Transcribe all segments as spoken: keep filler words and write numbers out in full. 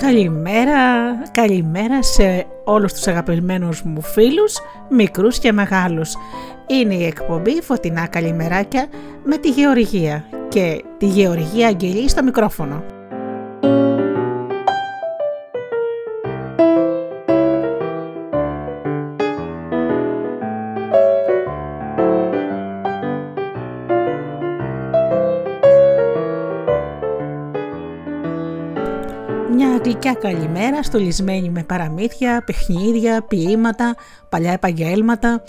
Καλημέρα, καλημέρα σε όλους τους αγαπημένους μου φίλους, μικρούς και μεγάλους. Είναι η εκπομπή Φωτεινά Καλημεράκια με τη Γεωργία και τη Γεωργία Αγγελή στο μικρόφωνο. Γλυκιά καλημέρα, στολισμένη με παραμύθια, παιχνίδια, ποίηματα, παλιά επαγγέλματα,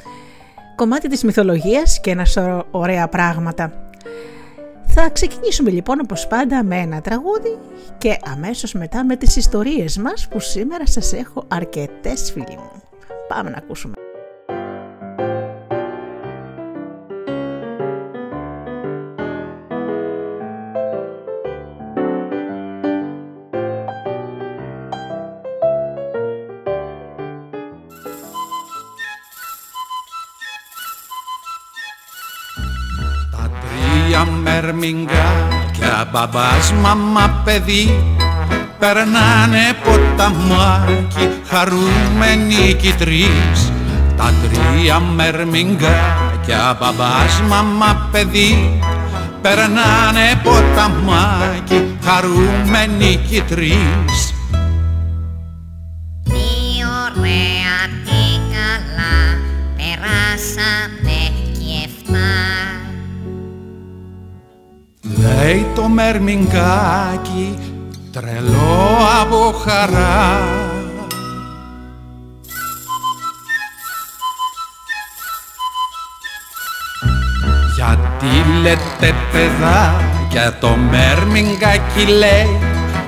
κομμάτι της μυθολογίας και ένα σωρό ωραία πράγματα. Θα ξεκινήσουμε λοιπόν όπως πάντα με ένα τραγούδι και αμέσως μετά με τις ιστορίες μας που σήμερα σας έχω αρκετές, φίλοι μου. Πάμε να ακούσουμε. Μερμιγκάκια, μπαμπάς, μαμά, παιδί, περνάνε ποταμάκι χαρούμενοι κι τρεις. Τα τρία μερμιγκάκια, μπαμπάς, μαμά, παιδί, περνάνε ποταμάκι χαρούμενοι κι τρεις. Τι ωραία, τι καλά περάσαμε κι εφτά, λέει το μερμιγκάκι τρελό από χαρά. Γιατί λέτε παιδάκια, το μερμιγκάκι λέει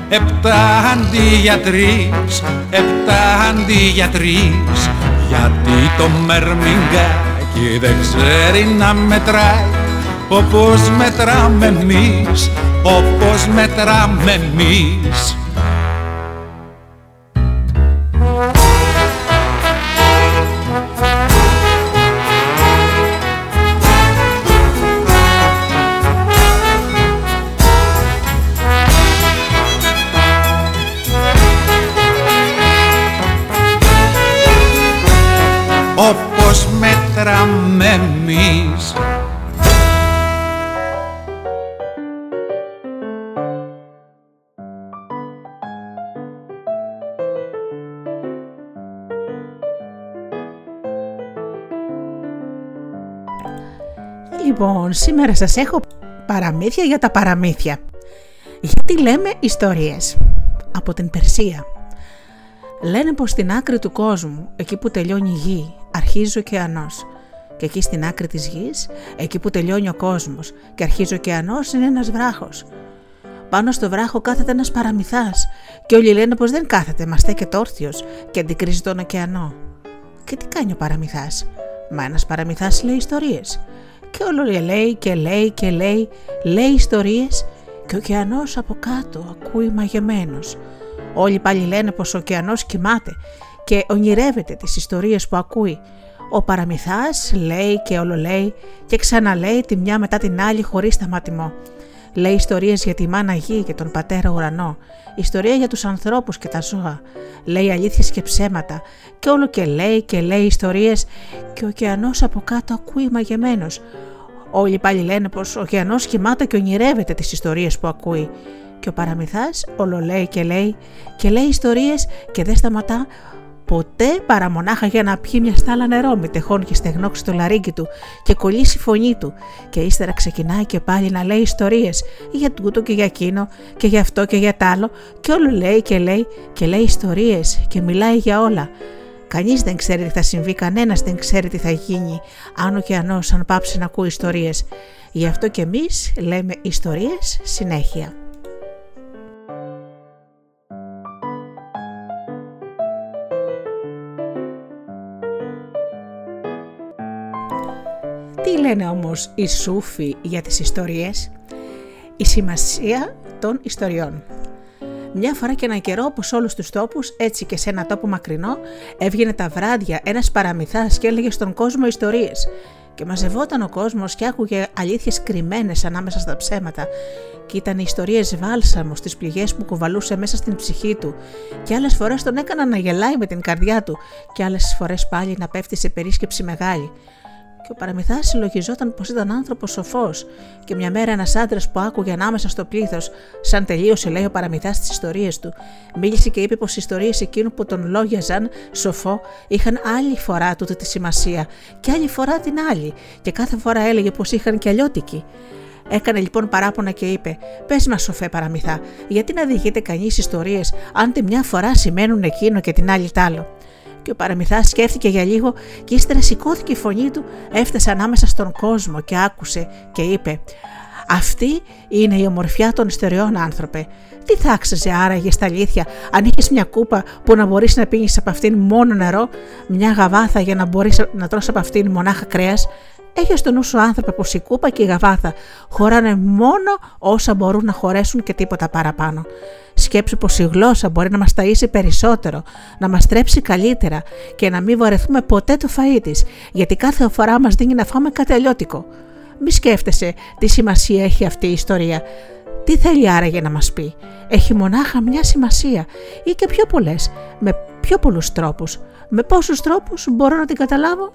επτά αντί για τρεις, επτά αντί για τρεις. Γιατί το μερμιγκάκι δεν ξέρει να μετράει όπως μετράμε εμείς, όπως μετράμε εμείς. Όπως μετράμε εμείς. Λοιπόν, σήμερα σας έχω παραμύθια για τα παραμύθια. Γιατί λέμε ιστορίες? Από την Περσία. Λένε πως στην άκρη του κόσμου, εκεί που τελειώνει η γη, αρχίζει ο ωκεανός. Και εκεί στην άκρη της γης, εκεί που τελειώνει ο κόσμος και αρχίζει ο ωκεανός, είναι ένας βράχος. Πάνω στο βράχο κάθεται ένας παραμυθάς και όλοι λένε πως δεν κάθεται, μα στέκεται όρθιος και αντικρίζει τον ωκεανό. Και τι κάνει ο παραμυθάς? Μα ένας παραμυθάς λέει ιστορίες. Και όλο λέει και λέει και λέει, λέει ιστορίες και ο ωκεανός από κάτω ακούει μαγεμένος. Όλοι πάλι λένε πως ο ωκεανός κοιμάται και ονειρεύεται τις ιστορίες που ακούει. Ο παραμυθάς λέει και όλο λέει και ξαναλέει τη μια μετά την άλλη χωρίς σταματημό. Λέει ιστορίες για τη μάνα γη και τον πατέρα ουρανό, ιστορία για τους ανθρώπους και τα ζώα. Λέει αλήθειες και ψέματα και όλο και λέει και λέει ιστορίες και ο ωκεανός από κάτω ακούει μαγεμένος. Όλοι πάλι λένε πως ο ωκεανός κοιμάται και ονειρεύεται τις ιστορίες που ακούει. Και ο παραμυθάς όλο λέει και λέει και λέει ιστορίες και δεν σταματά ποτέ παρά μονάχα για να πιει μια στάλα νερό, μη τεχόν και στεγνώξει το λαρύγκι του και κολλήσει η φωνή του. Και ύστερα ξεκινάει και πάλι να λέει ιστορίες για τούτο και για εκείνο και για αυτό και για τ' άλλο και όλο λέει και λέει και λέει ιστορίες και μιλάει για όλα. Κανείς δεν ξέρει τι θα συμβεί, κανένας δεν ξέρει τι θα γίνει αν ο ωκεανός αν πάψει να ακούει ιστορίες. Γι' αυτό και εμείς λέμε ιστορίες συνέχεια. Τι λένε όμως οι Σούφι για τις ιστορίες? Η σημασία των ιστοριών. Μια φορά και έναν καιρό, όπως όλους τους τόπους, έτσι και σε ένα τόπο μακρινό, έβγαινε τα βράδια ένας παραμυθάς και έλεγε στον κόσμο ιστορίες. Και μαζευόταν ο κόσμος και άκουγε αλήθειες κρυμμένες ανάμεσα στα ψέματα. Και ήταν οι ιστορίες βάλσαμος στις πληγές που κουβαλούσε μέσα στην ψυχή του. Και άλλες φορές τον έκαναν να γελάει με την καρδιά του. Και άλλες φορές πάλι να πέφτει σε περίσκεψη μεγάλη. Και ο παραμυθάς συλλογιζόταν πως ήταν άνθρωπος σοφός. Και μια μέρα ένας άντρας που άκουγε ανάμεσα στο πλήθος, σαν τελείωσε λέει ο παραμυθάς τις ιστορίες του, μίλησε και είπε πως οι ιστορίες εκείνου που τον λόγιαζαν σοφό είχαν άλλη φορά τούτη τη σημασία και άλλη φορά την άλλη, και κάθε φορά έλεγε πως είχαν και αλλιώτικη. Έκανε λοιπόν παράπονα και είπε: «Πες μας, σοφέ παραμυθά, γιατί να διηγείται κανείς ιστορίες, αν τη μια φορά σημαίνουν εκείνο και την άλλη τ' άλλο?» Και ο παραμυθάς σκέφτηκε για λίγο και ύστερα σηκώθηκε η φωνή του, έφτασε ανάμεσα στον κόσμο και άκουσε και είπε: «Αυτή είναι η ομορφιά των ιστοριών, άνθρωπε. Τι θα άξιζε άραγε στα αλήθεια, αν είχες μια κούπα που να μπορείς να πίνεις από αυτήν μόνο νερό, μια γαβάθα για να μπορείς να τρως από αυτήν μονάχα κρέας? Έχεις στο νου σου, άνθρωπε, πως η κούπα και η γαβάθα χωράνε μόνο όσα μπορούν να χωρέσουν και τίποτα παραπάνω. Σκέψου πως η γλώσσα μπορεί να μας ταΐσει περισσότερο, να μας τρέψει καλύτερα και να μην βαρεθούμε ποτέ το φαΐ της, γιατί κάθε φορά μας δίνει να φάμε κάτι αλλιώτικο. Μη σκέφτεσαι τι σημασία έχει αυτή η ιστορία. Τι θέλει άραγε να μας πει? Έχει μονάχα μια σημασία, ή και πιο πολλές, με πιο πολλούς τρόπους. Με πόσους τρόπους μπορώ να την καταλάβω?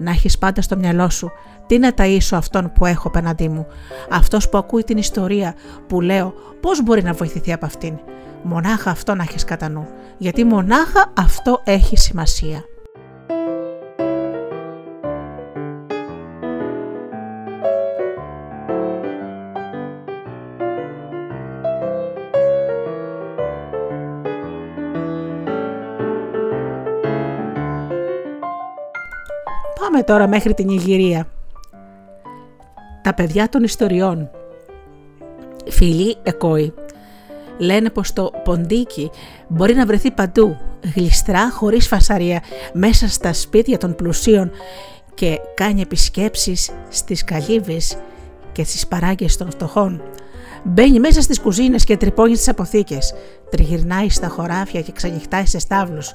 Να έχεις πάντα στο μυαλό σου τι να ταΐσω αυτόν που έχω απέναντί μου, αυτός που ακούει την ιστορία που λέω πώς μπορεί να βοηθηθεί από αυτήν. Μονάχα αυτό να έχεις κατά νου, γιατί μονάχα αυτό έχει σημασία». Πάμε τώρα μέχρι την Ιγυρία. Τα παιδιά των ιστοριών. Φιλοί εκόη. Λένε πως το ποντίκι μπορεί να βρεθεί παντού, γλιστρά, χωρίς φασαρία, μέσα στα σπίτια των πλουσίων, και κάνει επισκέψεις στις καλύβες και στις παράγκες των φτωχών. Μπαίνει μέσα στις κουζίνες και τρυπώνει στις αποθήκες. Τριγυρνάει στα χωράφια και ξενυχτάει σε στάβλους.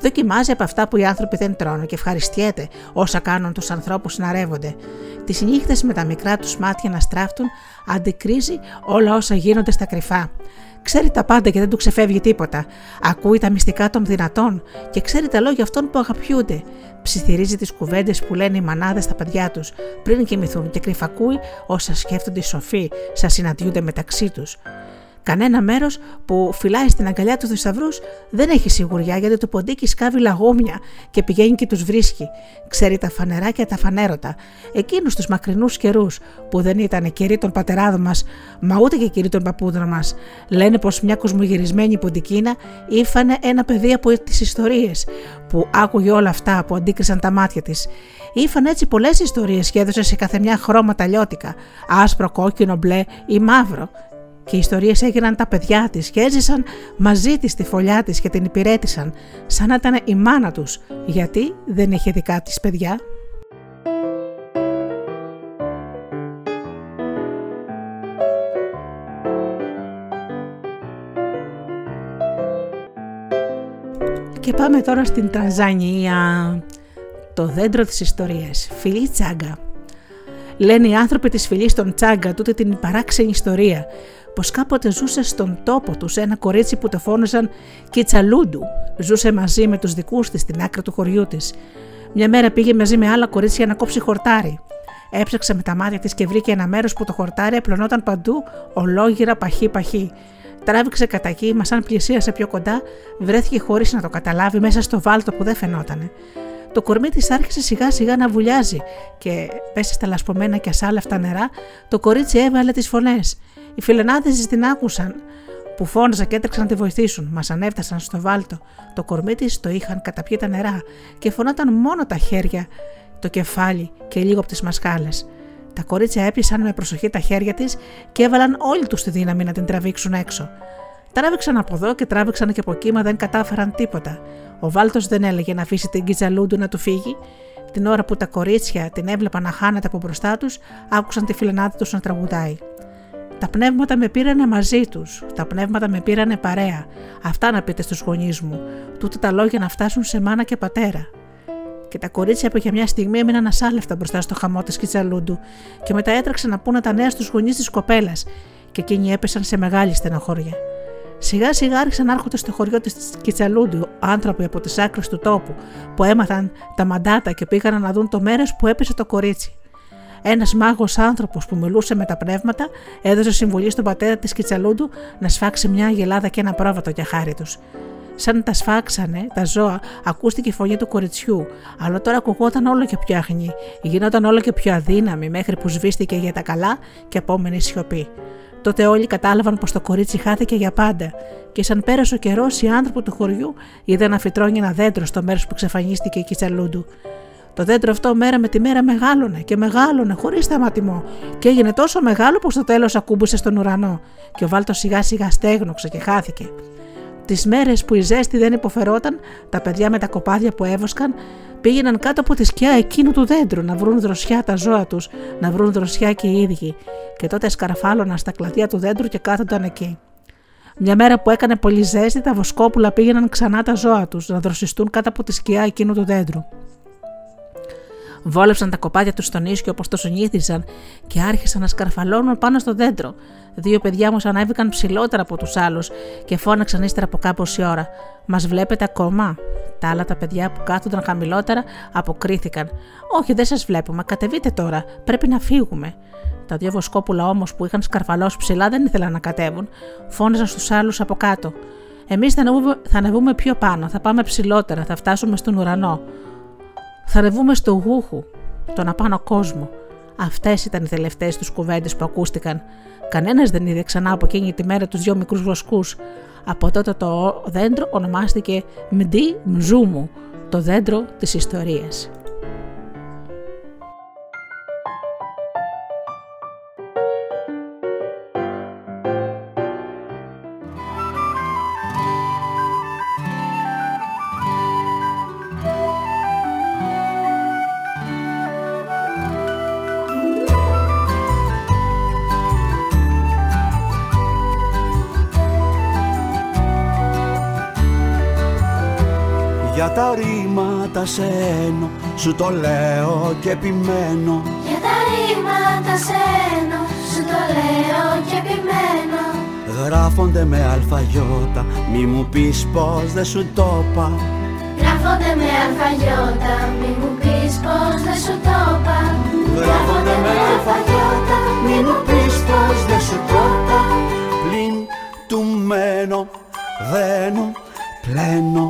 Δοκιμάζει από αυτά που οι άνθρωποι δεν τρώνε και ευχαριστιέται όσα κάνουν τους ανθρώπους να ρεύονται. Τις νύχτες με τα μικρά τους μάτια να στράφτουν, αντικρίζει όλα όσα γίνονται στα κρυφά. Ξέρει τα πάντα και δεν του ξεφεύγει τίποτα. Ακούει τα μυστικά των δυνατών και ξέρει τα λόγια αυτών που αγαπιούνται. Ψιθυρίζει τις κουβέντες που λένε οι μανάδες στα παιδιά τους πριν κοιμηθούν και κρυφακούει όσα σκέφτονται οι σοφοί, σα συναντιούνται μεταξύ τους. Κανένα μέρος που φυλάει στην αγκαλιά του θησαυρούς δεν έχει σιγουριά, γιατί το ποντίκι σκάβει λαγόμια και πηγαίνει και τους βρίσκει. Ξέρει τα φανερά και τα φανέρωτα, εκείνους τους μακρινούς καιρούς που δεν ήταν καιροί των πατεράδων μας, μα ούτε και καιροί των παππούδων μας. Λένε πως μια κοσμογυρισμένη ποντικίνα ήφανε ένα παιδί από τις ιστορίες που άκουγε όλα αυτά που αντίκρισαν τα μάτια της. Ήφανε έτσι πολλές ιστορίες και έδωσε σε καθεμιά χρώματα λιώτικα, άσπρο, κόκκινο, μπλε ή μαύρο. Και οι ιστορίες έγιναν τα παιδιά της και έζησαν μαζί της τη φωλιά της και την υπηρέτησαν, σαν να ήταν η μάνα τους, γιατί δεν είχε δικά της παιδιά. Και πάμε τώρα στην Τανζανία, το δέντρο της ιστορίας, φιλή τσάγκα. Λένε οι άνθρωποι της φυλής των τσάγκα τούτη την παράξενη ιστορία, πως κάποτε ζούσε στον τόπο τους ένα κορίτσι που το φώναζαν Κιτσαλούντου. Ζούσε μαζί με τους δικούς της στην άκρη του χωριού της. Μια μέρα πήγε μαζί με άλλα κορίτσια να κόψει χορτάρι. Έψαξε με τα μάτια της και βρήκε ένα μέρος που το χορτάρι απλωνόταν παντού ολόγυρα παχύ-παχύ. Τράβηξε κατά εκεί, μα σαν πλησίασε πιο κοντά, βρέθηκε χωρίς να το καταλάβει μέσα στο βάλτο που δεν φαινότανε. Το κορμί της άρχισε σιγά σιγά να βουλιάζει και πέσε στα λασπωμένα και ασάλευτα νερά, το κορίτσι έβαλε τις φωνές. Οι φιλενάδες την άκουσαν που φώναζαν και έτρεξαν να τη βοηθήσουν, μας ανέφτασαν στο βάλτο. Το κορμί της το είχαν καταπιεί τα νερά και φωνόταν μόνο τα χέρια, το κεφάλι και λίγο από τις μασκάλες. Τα κορίτσια έπιασαν με προσοχή τα χέρια της και έβαλαν όλη τους τη δύναμη να την τραβήξουν έξω. Τράβηξαν από εδώ και τράβηξαν και από εκεί, μα δεν κατάφεραν τίποτα. Ο βάλτος δεν έλεγε να αφήσει την Κιτσαλούντου να του φύγει. Την ώρα που τα κορίτσια την έβλεπαν να χάνεται από μπροστά τους, άκουσαν τη φιλενάδα τους να τραγουδάει. Τα πνεύματα με πήρανε μαζί τους, τα πνεύματα με πήρανε παρέα. Αυτά να πείτε στους γονείς μου, τούτα τα λόγια να φτάσουν σε μάνα και πατέρα. Και τα κορίτσια που για μια στιγμή έμειναν ασάλευτα μπροστά στο χαμό της Κιτσαλούντου, και μετά έτρεξαν να πούνε τα νέα στους γονείς της κοπέλας, και εκείνοι έπεσαν σε μεγάλη στενοχώρια. Σιγά σιγά άρχισαν να έρχονται στο χωριό της Κιτσαλούντου άνθρωποι από τις άκρες του τόπου, που έμαθαν τα μαντάτα και πήγαν να δουν το μέρος που έπεσε το κορίτσι. Ένας μάγος άνθρωπος που μιλούσε με τα πνεύματα έδωσε συμβουλή στον πατέρα της Κιτσαλούντου να σφάξει μια αγελάδα και ένα πρόβατο για χάρη τους. Σαν τα σφάξανε τα ζώα, ακούστηκε η φωνή του κοριτσιού, αλλά τώρα ακουγόταν όλο και πιο αχνή, γινόταν όλο και πιο αδύναμη, μέχρι που σβήστηκε για τα καλά και απόμενη σιωπή. Τότε όλοι κατάλαβαν πως το κορίτσι χάθηκε για πάντα, και σαν πέρασε ο καιρός, οι άνθρωποι του χωριού είδαν να φυτρώνει ένα δέντρο στο μέρος που εξαφανίστηκε η Κιτσαλούντου. Το δέντρο αυτό μέρα με τη μέρα μεγάλωνε και μεγάλωνε χωρίς σταματημό, και έγινε τόσο μεγάλο που στο τέλος ακούμπησε στον ουρανό, και ο βάλτος σιγά σιγά στέγνωξε και χάθηκε. Τις μέρες που η ζέστη δεν υποφερόταν, τα παιδιά με τα κοπάδια που έβοσκαν πήγαιναν κάτω από τη σκιά εκείνου του δέντρου να βρουν δροσιά τα ζώα τους, να βρουν δροσιά και οι ίδιοι, και τότε σκαρφάλωναν στα κλαδιά του δέντρου και κάθονταν εκεί. Μια μέρα που έκανε πολύ ζέστη, τα βοσκόπουλα πήγαιναν ξανά τα ζώα τους να δροσιστούν κάτω από τη σκιά εκείνου του δέντρου. Βόλεψαν τα κοπάδια τους στον ίσκιο όπως το συνήθιζαν και άρχισαν να σκαρφαλώνουν πάνω στο δέντρο. Δύο παιδιά όμως ανέβηκαν ψηλότερα από τους άλλους και φώναξαν ύστερα από κάμποση ώρα: «Μας βλέπετε ακόμα?» Τα άλλα τα παιδιά που κάθονταν χαμηλότερα αποκρίθηκαν: «Όχι, δεν σας βλέπουμε, κατεβείτε τώρα, πρέπει να φύγουμε». Τα δύο βοσκόπουλα όμως που είχαν σκαρφαλώσει ψηλά δεν ήθελαν να κατέβουν, φώναζαν στους άλλους από κάτω: «Εμείς θα ανεβούμε, θα ανεβούμε πιο πάνω, θα πάμε ψηλότερα, θα φτάσουμε στον ουρανό. Θα ρεβούμε στο γούχου, τον απάνω κόσμο». Αυτές ήταν οι τελευταίες τους κουβέντες που ακούστηκαν. Κανένας δεν είδε ξανά από εκείνη τη μέρα τους δύο μικρούς βοσκούς. Από τότε το δέντρο ονομάστηκε Μντι Μζούμου, το δέντρο της ιστορίας. Τα ρήματα σένω, σου το λέω και επιμένω. Για τα ρήματα σένω, σου το λέω και επιμένω. Γράφονται με αλφαγιώτα, μη μου πεις πως δεν σου το είπα. Γράφονται με αλφαγιώτα, μη μου πεις πως δεν σου το είπα. Γράφονται με αλφαγιώτα, μη μου πεις πως δεν σου το είπα. Πλην του μένω, δένω, πλένω.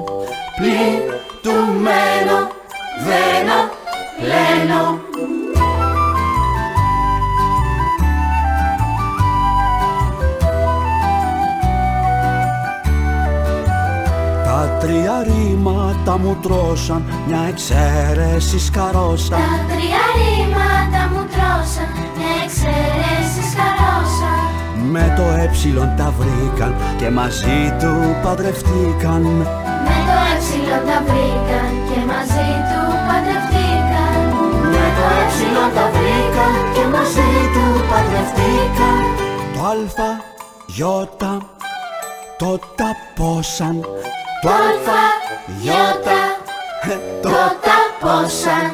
Πλην του μένω, δένω, πλένω. Τα τρία ρήματα μου τρώσαν, μια εξαίρεση σκαρώσαν. Τα τρία ρήματα μου τρώσαν, μια εξαίρεση σκαρώσαν. Με το έψιλον τα βρήκαν και μαζί του παντρευτήκαν. Τα βρήκαν και μαζί του παντρευτήκαν. Με το έψιλον τα βρήκαν και μαζί του παντρευτήκαν. Το αλφα, γιώτα, το ταπόσαν. Το αλφα, γιώτα, το ταπόσαν.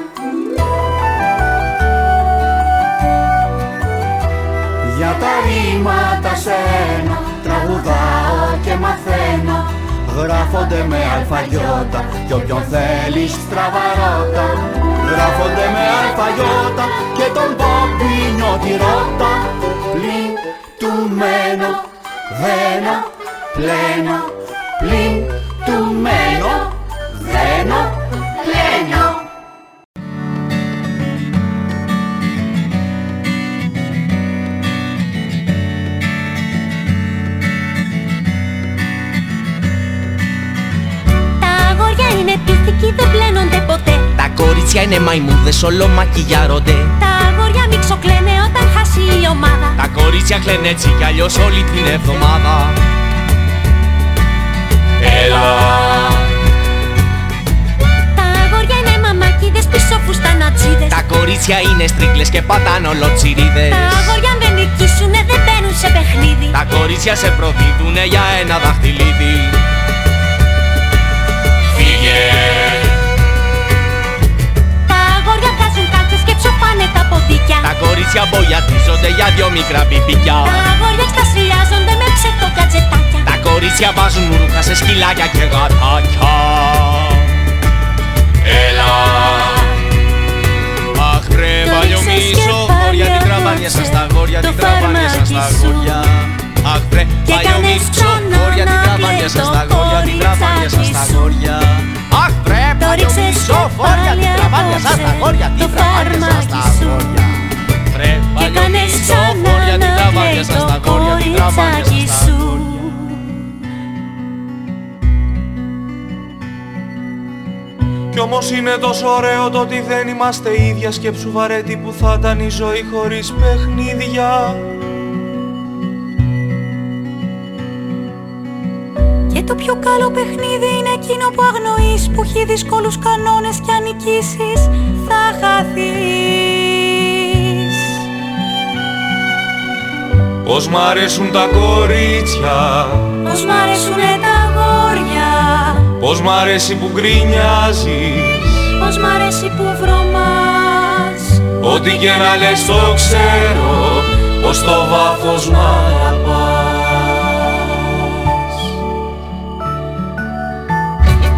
Για τα ρήματα σένα τραγουδάω και μαθαίνω. Γράφονται με αλφαγιώτα κι όποιον θέλει στραβαρότα. Γράφονται με αλφαγιώτα και τον Πόπι νιωτηρώτα. Πλην του μένω, δένω, πλένω. Πλην του μένω, δένω, πλένω. Δεν πλένονται ποτέ. Τα κορίτσια είναι μαϊμούδες, όλο μακιγιάρονται. Τα αγόρια μιξοκλαίνε όταν χάσει η ομάδα. Τα κορίτσια κλαίνε έτσι κι αλλιώς όλη την εβδομάδα. Έλα. Τα αγόρια είναι μαμάκιδες πίσω που στα νατσίδες. Τα κορίτσια είναι στρίκλες και πατάνε ολοτσιρίδες. Τα αγόρια αν δεν νικήσουνε δεν μπαίνουν σε παιχνίδι. Τα κορίτσια σε προδίδουνε για ένα δαχτυλίδι. Φύγε. Τα αγόρια βγάζουν κάλτσες και ψοφάνε τα ποδίκια. Τα κορίτσια μπογιατίζονται για δυο μικρά πιπικιά. Τα αγόρια εξτασιάζονται με ψευτοκατζετάκια. Τα κορίτσια βάζουν ρούχα σε σκυλάκια και γατάκια. Έλα, αχ βρε βαλιομίζω, γόρια την τραβάνια σας τα γόρια, την τραβάνια σας τα γόρια. Αχ βρε βαλιομίζω, γόρια την τραβάνια σας τα γόρια, την τραβάνια σας τα γόρια. Αχ βρε βαλιομίζω, γόρια την τραβάνια σας τα γόρια, την τραβάνια σας τα γόρια. Βρε βαλιομίζω, γόρια την τραβάνια σας τα γόρια, την τραβάνια σας τα γόρια. Κι όμως είναι τόσο ωραίο το ότι δεν είμαστε ίδια. Σκέψου βαρέτη που θα ήταν η ζωή χωρίς παιχνίδια. Και το πιο καλό παιχνίδι είναι εκείνο που αγνοείς, που έχει δύσκολους κανόνες κι αν νικήσεις θα χαθείς. Πώς μ' αρέσουν τα κορίτσια, πώς μ' αρέσουνε τα αγόρια. Πώς μ' αρέσει που γκρινιάζεις, πώς μ' αρέσει που βρωμάς. Ό,τι και να λες το ξέρω, πως στο βάθος μ' αγαπάς.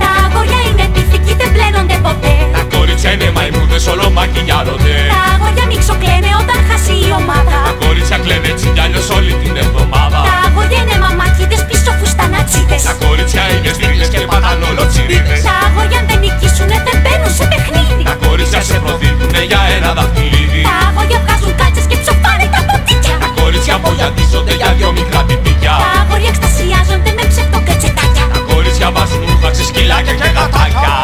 Τα αγόρια είναι πυθικοί, δεν πλένονται ποτέ. Τα κορίτσια είναι μαϊμούδες, όλο μακιγιάρονται. Τα αγόρια μιξοκλαίνε όταν χάσει η ομάδα. Τα κορίτσια κλαίνε έτσι κι αλλιώς όλη την εβδομάδα. Τα αγόρια είναι μαμάκιδες, πίσω φουστανάτσιδες. Τα κορίτσια είναι στρίλες και πατάνε ολοτσιρίδες. Τα αγόρια αν δεν νικήσουνε δεν μπαίνουν σε παιχνίδι. Τα κορίτσια σε προδίδουνε για ένα δαχτυλίδι. Τα αγόρια βγάζουν κάτσες και ψοφάνε τα ποτίκια. Τα κορίτσια βολιατίζονται για δυο μικρά πιπίκια. Τα αγόρια εξτασιάζονται με ψευτοκατσετάκια. Τα κορίτσια βάζουν ρούχα σε σκυλάκια και γατάκια.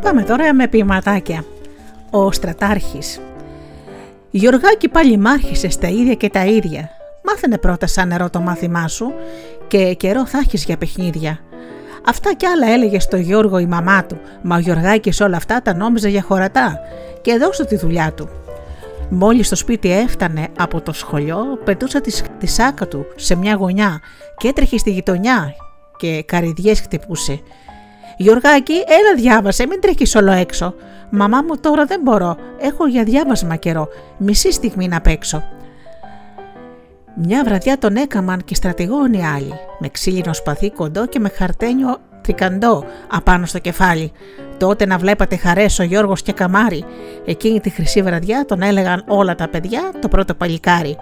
Πάμε τώρα με ποιηματάκια. Ο Στρατάρχης. Γεωργάκι πάλι μ' άρχισες τα ίδια και τα ίδια. Μάθαινε πρώτα σαν νερό το μάθημά σου και καιρό θα έχεις για παιχνίδια. Αυτά κι άλλα έλεγε στο Γιώργο η μαμά του, μα ο Γεωργάκης όλα αυτά τα νόμιζε για χωρατά και έδωσε τη δουλειά του. Μόλις στο σπίτι έφτανε από το σχολείο, πετούσε τη σάκα του σε μια γωνιά και έτρεχε στη γειτονιά και καρυδιές χτυπούσε. «Γιωργάκη, έλα διάβασε, μην τρέχεις όλο έξω». «Μαμά μου, τώρα δεν μπορώ, έχω για διάβασμα καιρό, μισή στιγμή να παίξω». Μια βραδιά τον έκαμαν και στρατηγόν οι άλλοι, με ξύλινο σπαθί κοντό και με χαρτένιο τρικαντό απάνω στο κεφάλι. Τότε να βλέπατε χαρές ο Γιώργος και καμάρι. Εκείνη τη χρυσή βραδιά τον έλεγαν όλα τα παιδιά το πρώτο παλικάρι.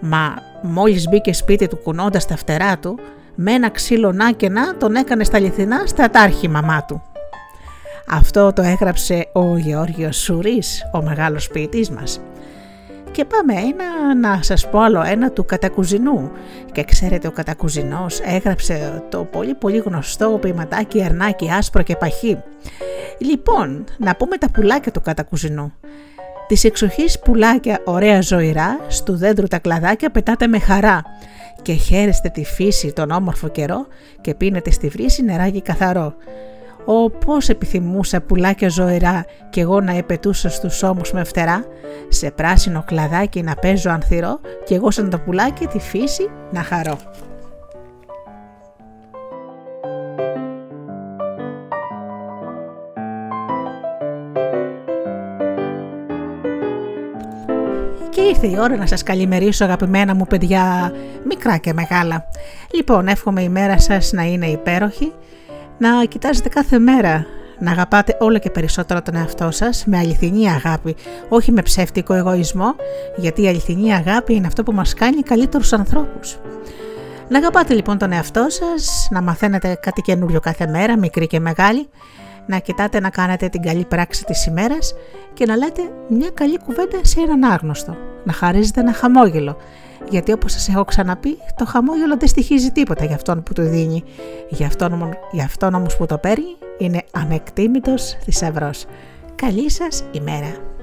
Μα μόλις μπήκε σπίτι του κουνώντας τα φτερά του, με ένα ξύλο να και να τον έκανε στα λιθινά στρατάρχη μαμά του. Αυτό το έγραψε ο Γεώργιος Σουρής, ο μεγάλος ποιητής μας. Και πάμε ένα, να σας πω άλλο ένα του Κατακουζηνού. Και ξέρετε ο Κατακουζηνός έγραψε το πολύ πολύ γνωστό ποιηματάκι Αρνάκι άσπρο και παχύ. Λοιπόν, να πούμε τα πουλάκια του Κατακουζηνού. Της εξοχής πουλάκια ωραία ζωηρά, στου δέντρου τα κλαδάκια πετάτε με χαρά. Και χαίρεστε τη φύση τον όμορφο καιρό και πίνετε στη βρύση νεράκι καθαρό. Ω πώς επιθυμούσα πουλάκια ζωηρά κι εγώ να επετούσα στους ώμους με φτερά, σε πράσινο κλαδάκι να παίζω ανθυρό κι εγώ σαν το πουλάκι τη φύση να χαρώ. Και ήρθε η ώρα να σας καλημερίσω, αγαπημένα μου παιδιά, μικρά και μεγάλα. Λοιπόν, εύχομαι η μέρα σας να είναι υπέροχη, να κοιτάζετε κάθε μέρα, να αγαπάτε όλο και περισσότερο τον εαυτό σας με αληθινή αγάπη, όχι με ψεύτικο εγωισμό, γιατί η αληθινή αγάπη είναι αυτό που μας κάνει καλύτερους ανθρώπους. Να αγαπάτε λοιπόν τον εαυτό σας, να μαθαίνετε κάτι καινούριο κάθε μέρα, μικρή και μεγάλη, να κοιτάτε να κάνετε την καλή πράξη της ημέρας και να λέτε μια καλή κουβέντα σε έναν άγνωστο, να χαρίζετε ένα χαμόγελο. Γιατί όπως σας έχω ξαναπεί, το χαμόγελο δεν στοιχίζει τίποτα για αυτόν που του δίνει. Για αυτόν, για αυτόν όμως που το παίρνει, είναι ανεκτήμητος θησαυρός. Καλή σας ημέρα!